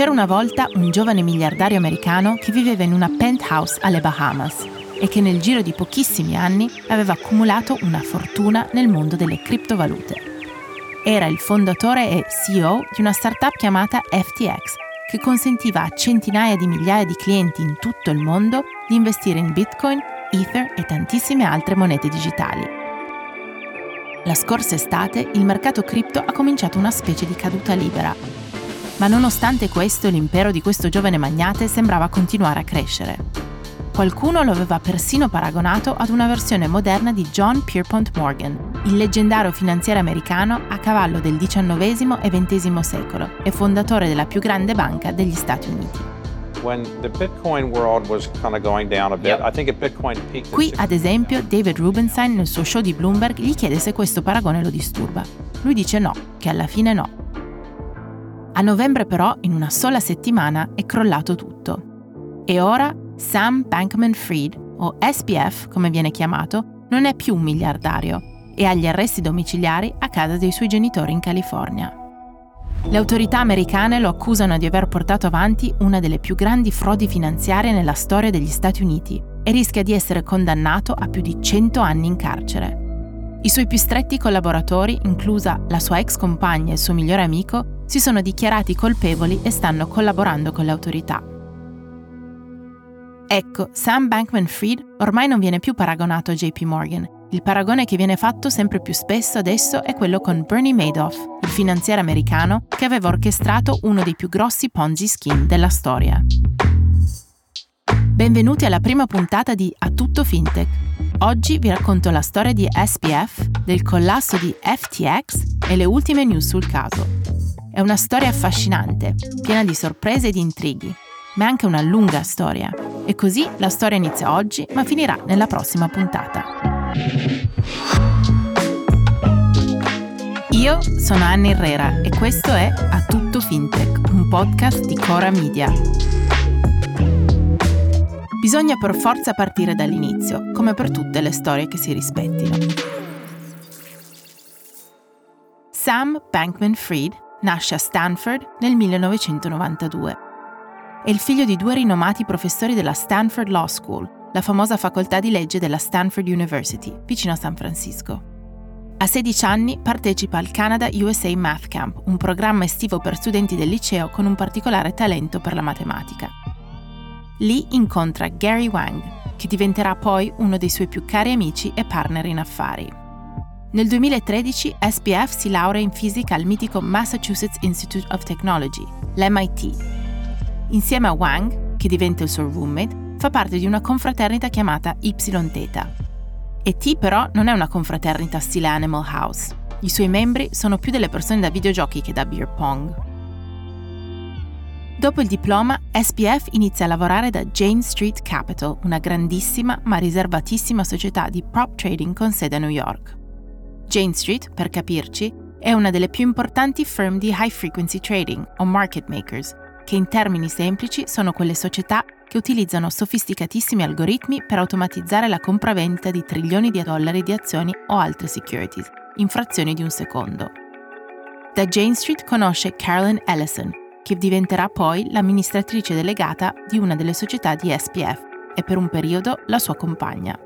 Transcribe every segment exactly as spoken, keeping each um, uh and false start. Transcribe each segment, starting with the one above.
C'era una volta un giovane miliardario americano che viveva in una penthouse alle Bahamas e che nel giro di pochissimi anni aveva accumulato una fortuna nel mondo delle criptovalute. Era il fondatore e C E O di una startup chiamata F T X, che consentiva a centinaia di migliaia di clienti in tutto il mondo di investire in Bitcoin, Ether e tantissime altre monete digitali. La scorsa estate il mercato cripto ha cominciato una specie di caduta libera, ma nonostante questo l'impero di questo giovane magnate sembrava continuare a crescere. Qualcuno lo aveva persino paragonato ad una versione moderna di John Pierpont Morgan, il leggendario finanziere americano a cavallo del diciannovesimo e ventesimo secolo e fondatore della più grande banca degli Stati Uniti. Qui, ad esempio, David Rubenstein nel suo show di Bloomberg gli chiede se questo paragone lo disturba. Lui dice no, che alla fine no. A novembre però, in una sola settimana, è crollato tutto. E ora Sam Bankman-Fried, o S B F come viene chiamato, non è più un miliardario e ha gli arresti domiciliari a casa dei suoi genitori in California. Le autorità americane lo accusano di aver portato avanti una delle più grandi frodi finanziarie nella storia degli Stati Uniti e rischia di essere condannato a più di cento anni in carcere. I suoi più stretti collaboratori, inclusa la sua ex compagna e il suo migliore amico, si sono dichiarati colpevoli e stanno collaborando con le autorità. Ecco, Sam Bankman-Fried ormai non viene più paragonato a J P Morgan. Il paragone che viene fatto sempre più spesso adesso è quello con Bernie Madoff, il finanziere americano che aveva orchestrato uno dei più grossi Ponzi scheme della storia. Benvenuti alla prima puntata di A tutto fintech. Oggi vi racconto la storia di S B F, del collasso di F T X e le ultime news sul caso. È una storia affascinante, piena di sorprese e di intrighi, ma è anche una lunga storia. E così la storia inizia oggi, ma finirà nella prossima puntata. Io sono Anna Irrera e questo è A tutto fintech, un podcast di Cora Media. Bisogna per forza partire dall'inizio, come per tutte le storie che si rispettino. Sam Bankman-Fried nasce a Stanford nel millenovecentonovantadue. È il figlio di due rinomati professori della Stanford Law School, la famosa facoltà di legge della Stanford University, vicino a San Francisco. A sedici anni partecipa al Canada U S A Math Camp, un programma estivo per studenti del liceo con un particolare talento per la matematica. Lì incontra Gary Wang, che diventerà poi uno dei suoi più cari amici e partner in affari. Nel duemilatredici S B F si laurea in fisica al mitico Massachusetts Institute of Technology, l'M I T. Insieme a Wang, che diventa il suo roommate, fa parte di una confraternita chiamata Ypsilon Theta. E T però non è una confraternita stile Animal House. I suoi membri sono più delle persone da videogiochi che da beer pong. Dopo il diploma, S B F inizia a lavorare da Jane Street Capital, una grandissima ma riservatissima società di prop trading con sede a New York. Jane Street, per capirci, è una delle più importanti firm di high frequency trading, o market makers, che in termini semplici sono quelle società che utilizzano sofisticatissimi algoritmi per automatizzare la compravendita di trilioni di dollari di azioni o altre securities, in frazioni di un secondo. Da Jane Street conosce Caroline Ellison, che diventerà poi l'amministratrice delegata di una delle società di S B F e per un periodo la sua compagna.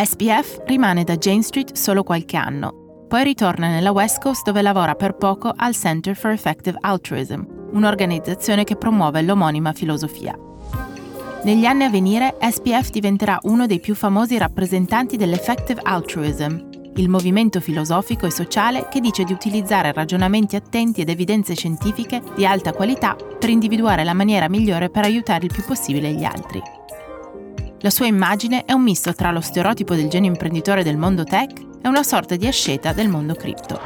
S B F rimane da Jane Street solo qualche anno, poi ritorna nella West Coast dove lavora per poco al Center for Effective Altruism, un'organizzazione che promuove l'omonima filosofia. Negli anni a venire, S B F diventerà uno dei più famosi rappresentanti dell'effective altruism, il movimento filosofico e sociale che dice di utilizzare ragionamenti attenti ed evidenze scientifiche di alta qualità per individuare la maniera migliore per aiutare il più possibile gli altri. La sua immagine è un misto tra lo stereotipo del genio imprenditore del mondo tech e una sorta di asceta del mondo cripto.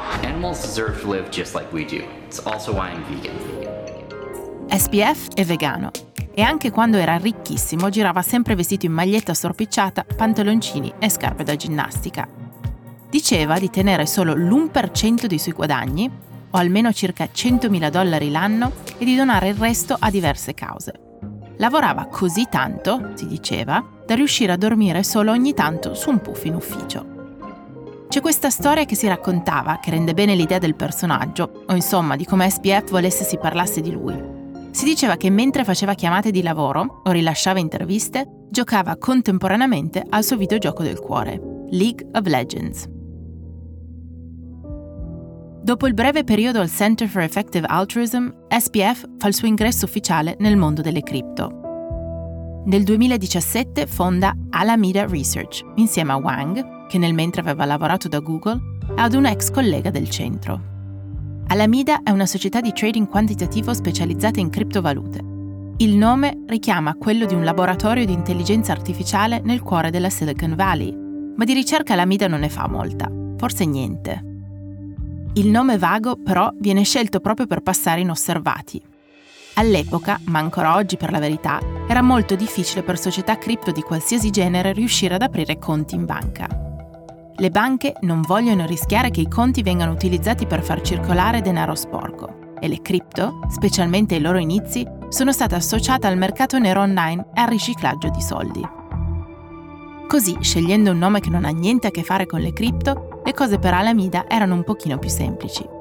S B F è vegano. E anche quando era ricchissimo girava sempre vestito in maglietta storpicciata, pantaloncini e scarpe da ginnastica. Diceva di tenere solo l'uno per cento dei suoi guadagni, o almeno circa centomila dollari l'anno, e di donare il resto a diverse cause. Lavorava così tanto, si diceva, da riuscire a dormire solo ogni tanto su un puff in ufficio. C'è questa storia che si raccontava, che rende bene l'idea del personaggio, o insomma di come S B F volesse si parlasse di lui. Si diceva che mentre faceva chiamate di lavoro o rilasciava interviste, giocava contemporaneamente al suo videogioco del cuore, League of Legends. Dopo il breve periodo al Center for Effective Altruism, S P F fa il suo ingresso ufficiale nel mondo delle cripto. Nel duemiladiciassette fonda Alameda Research, insieme a Wang, che nel mentre aveva lavorato da Google, ad un ex collega del centro. Alameda è una società di trading quantitativo specializzata in criptovalute. Il nome richiama quello di un laboratorio di intelligenza artificiale nel cuore della Silicon Valley, ma di ricerca Alameda non ne fa molta, forse niente. Il nome vago, però, viene scelto proprio per passare inosservati. All'epoca, ma ancora oggi per la verità, era molto difficile per società cripto di qualsiasi genere riuscire ad aprire conti in banca. Le banche non vogliono rischiare che i conti vengano utilizzati per far circolare denaro sporco e le cripto, specialmente ai loro inizi, sono state associate al mercato nero online e al riciclaggio di soldi. Così, scegliendo un nome che non ha niente a che fare con le cripto, le cose per Alameda erano un pochino più semplici.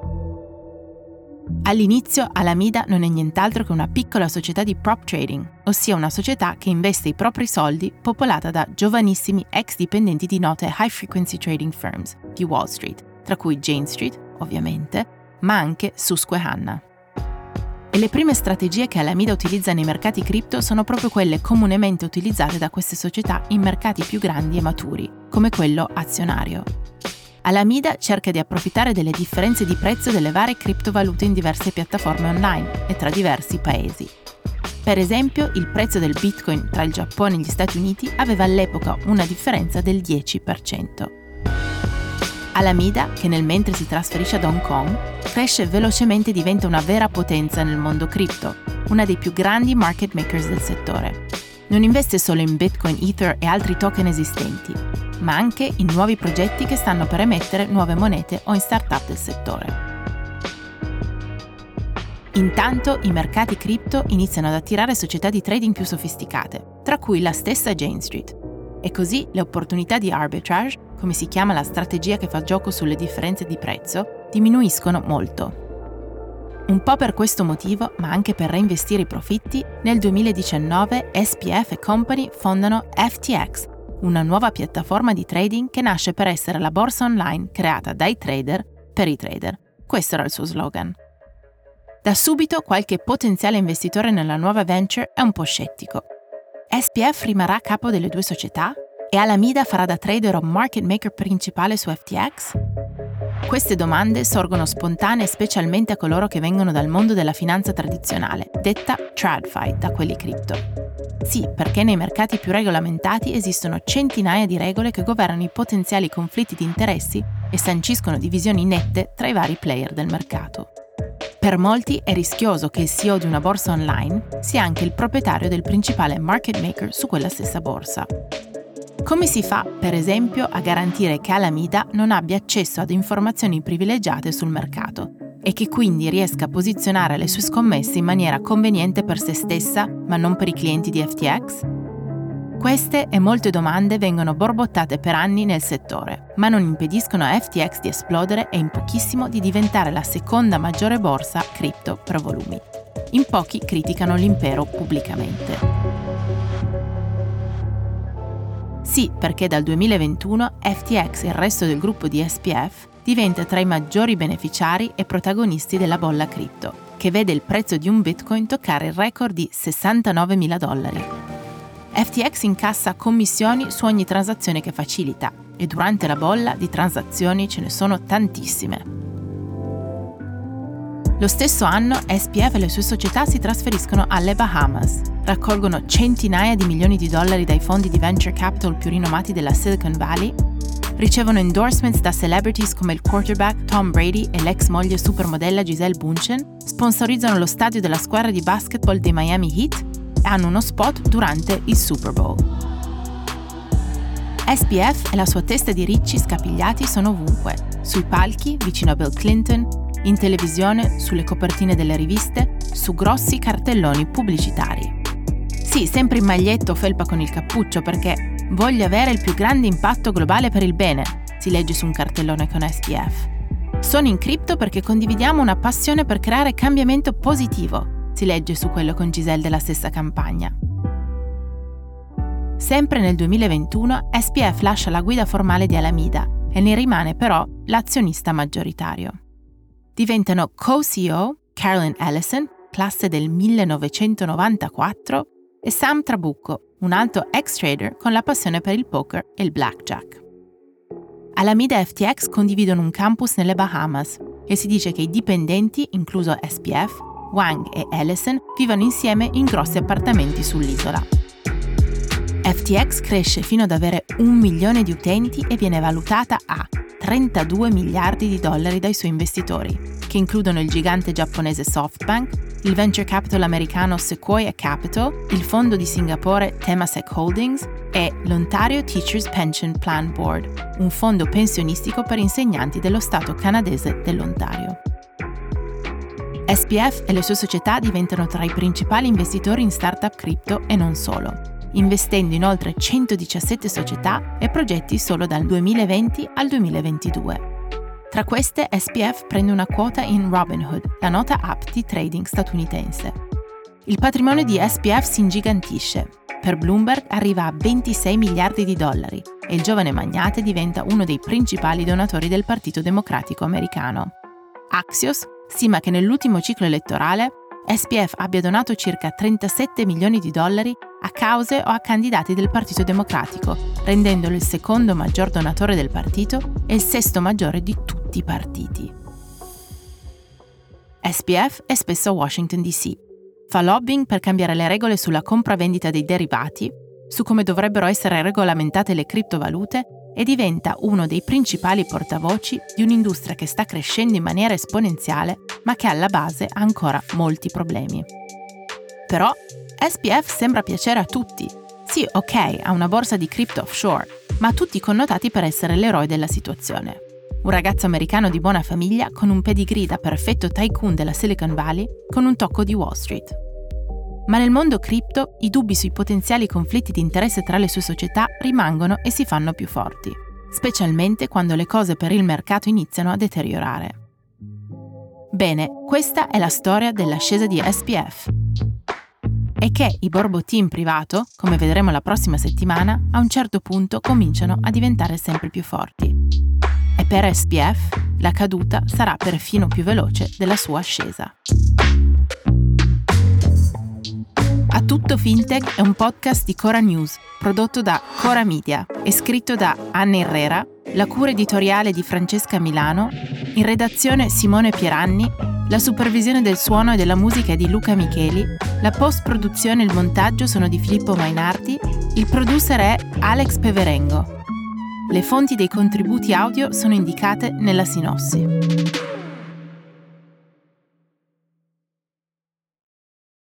All'inizio Alameda non è nient'altro che una piccola società di prop trading, ossia una società che investe i propri soldi popolata da giovanissimi ex dipendenti di note high frequency trading firms di Wall Street, tra cui Jane Street, ovviamente, ma anche Susquehanna. E le prime strategie che Alameda utilizza nei mercati cripto sono proprio quelle comunemente utilizzate da queste società in mercati più grandi e maturi, come quello azionario. Alameda cerca di approfittare delle differenze di prezzo delle varie criptovalute in diverse piattaforme online e tra diversi paesi. Per esempio, il prezzo del Bitcoin tra il Giappone e gli Stati Uniti aveva all'epoca una differenza del dieci per cento. Alameda, che nel mentre si trasferisce ad Hong Kong, cresce velocemente e diventa una vera potenza nel mondo cripto, una dei più grandi market makers del settore. Non investe solo in Bitcoin, Ether e altri token esistenti, ma anche in nuovi progetti che stanno per emettere nuove monete o in start-up del settore. Intanto i mercati cripto iniziano ad attirare società di trading più sofisticate, tra cui la stessa Jane Street. E così le opportunità di arbitrage, come si chiama la strategia che fa gioco sulle differenze di prezzo, diminuiscono molto. Un po' per questo motivo, ma anche per reinvestire i profitti, nel duemiladiciannove S P F e Company fondano F T X, una nuova piattaforma di trading che nasce per essere la borsa online creata dai trader per i trader. Questo era il suo slogan. Da subito qualche potenziale investitore nella nuova venture è un po' scettico. S P F rimarrà a capo delle due società e Alameda farà da trader o market maker principale su F T X? Queste domande sorgono spontanee specialmente a coloro che vengono dal mondo della finanza tradizionale, detta TradFi da quelli cripto. Sì, perché nei mercati più regolamentati esistono centinaia di regole che governano i potenziali conflitti di interessi e sanciscono divisioni nette tra i vari player del mercato. Per molti è rischioso che il C E O di una borsa online sia anche il proprietario del principale market maker su quella stessa borsa. Come si fa, per esempio, a garantire che Alameda non abbia accesso ad informazioni privilegiate sul mercato e che quindi riesca a posizionare le sue scommesse in maniera conveniente per se stessa, ma non per i clienti di F T X? Queste e molte domande vengono borbottate per anni nel settore, ma non impediscono a F T X di esplodere e in pochissimo di diventare la seconda maggiore borsa cripto per volumi. In pochi criticano l'impero pubblicamente. Sì, perché dal duemilaventuno F T X e il resto del gruppo di S P F diventa tra i maggiori beneficiari e protagonisti della bolla cripto, che vede il prezzo di un Bitcoin toccare il record di sessantanovemila dollari. F T X incassa commissioni su ogni transazione che facilita e durante la bolla di transazioni ce ne sono tantissime. Lo stesso anno S P F e le sue società si trasferiscono alle Bahamas, raccolgono centinaia di milioni di dollari dai fondi di venture capital più rinomati della Silicon Valley, ricevono endorsements da celebrities come il quarterback Tom Brady e l'ex moglie supermodella Gisele Bündchen, sponsorizzano lo stadio della squadra di basketball dei Miami Heat e hanno uno spot durante il Super Bowl. S P F e la sua testa di ricci scapigliati sono ovunque, sui palchi, vicino a Bill Clinton, in televisione, sulle copertine delle riviste, su grossi cartelloni pubblicitari. Sì, sempre in maglietto o felpa con il cappuccio perché voglio avere il più grande impatto globale per il bene, si legge su un cartellone con S P F. Sono in cripto perché condividiamo una passione per creare cambiamento positivo, si legge su quello con Gisele della stessa campagna. Sempre nel duemilaventuno S P F lascia la guida formale di Alameda e ne rimane però l'azionista maggioritario. Diventano co-C E O Caroline Ellison, classe del millenovecentonovantaquattro, e Sam Trabucco, un altro ex-trader con la passione per il poker e il blackjack. Alameda e F T X condividono un campus nelle Bahamas e si dice che i dipendenti, incluso S P F, Wang e Ellison, vivano insieme in grossi appartamenti sull'isola. F T X cresce fino ad avere un milione di utenti e viene valutata a trentadue miliardi di dollari dai suoi investitori, che includono il gigante giapponese SoftBank, il venture capital americano Sequoia Capital, il fondo di Singapore Temasek Holdings e l'Ontario Teachers Pension Plan Board, un fondo pensionistico per insegnanti dello Stato canadese dell'Ontario. S P F e le sue società diventano tra i principali investitori in startup cripto e non solo, investendo in oltre centodiciassette società e progetti solo dal duemilaventi al duemilaventidue. Tra queste, S P F prende una quota in Robinhood, la nota app di trading statunitense. Il patrimonio di S P F si ingigantisce. Per Bloomberg arriva a ventisei miliardi di dollari e il giovane magnate diventa uno dei principali donatori del Partito Democratico americano. Axios stima che nell'ultimo ciclo elettorale S P F abbia donato circa trentasette milioni di dollari a cause o a candidati del Partito Democratico, rendendolo il secondo maggior donatore del partito e il sesto maggiore di tutti i partiti. S P F è spesso a Washington D C. Fa lobbying per cambiare le regole sulla compravendita dei derivati, su come dovrebbero essere regolamentate le criptovalute e diventa uno dei principali portavoci di un'industria che sta crescendo in maniera esponenziale, ma che alla base ha ancora molti problemi. Però S P F sembra piacere a tutti. Sì, ok, ha una borsa di cripto offshore, ma tutti connotati per essere l'eroe della situazione. Un ragazzo americano di buona famiglia con un pedigree da perfetto tycoon della Silicon Valley con un tocco di Wall Street. Ma nel mondo cripto i dubbi sui potenziali conflitti di interesse tra le sue società rimangono e si fanno più forti, specialmente quando le cose per il mercato iniziano a deteriorare. Bene, questa è la storia dell'ascesa di S P F. E che i borbotti in privato, come vedremo la prossima settimana, a un certo punto cominciano a diventare sempre più forti. E per S P F la caduta sarà perfino più veloce della sua ascesa. A tutto fintech è un podcast di Cora News, prodotto da Cora Media e scritto da Anna Irrera, la cura editoriale di Francesca Milano, in redazione Simone Pieranni, la supervisione del suono e della musica è di Luca Micheli, la post-produzione e il montaggio sono di Filippo Mainardi, il producer è Alex Peverengo. Le fonti dei contributi audio sono indicate nella sinossi.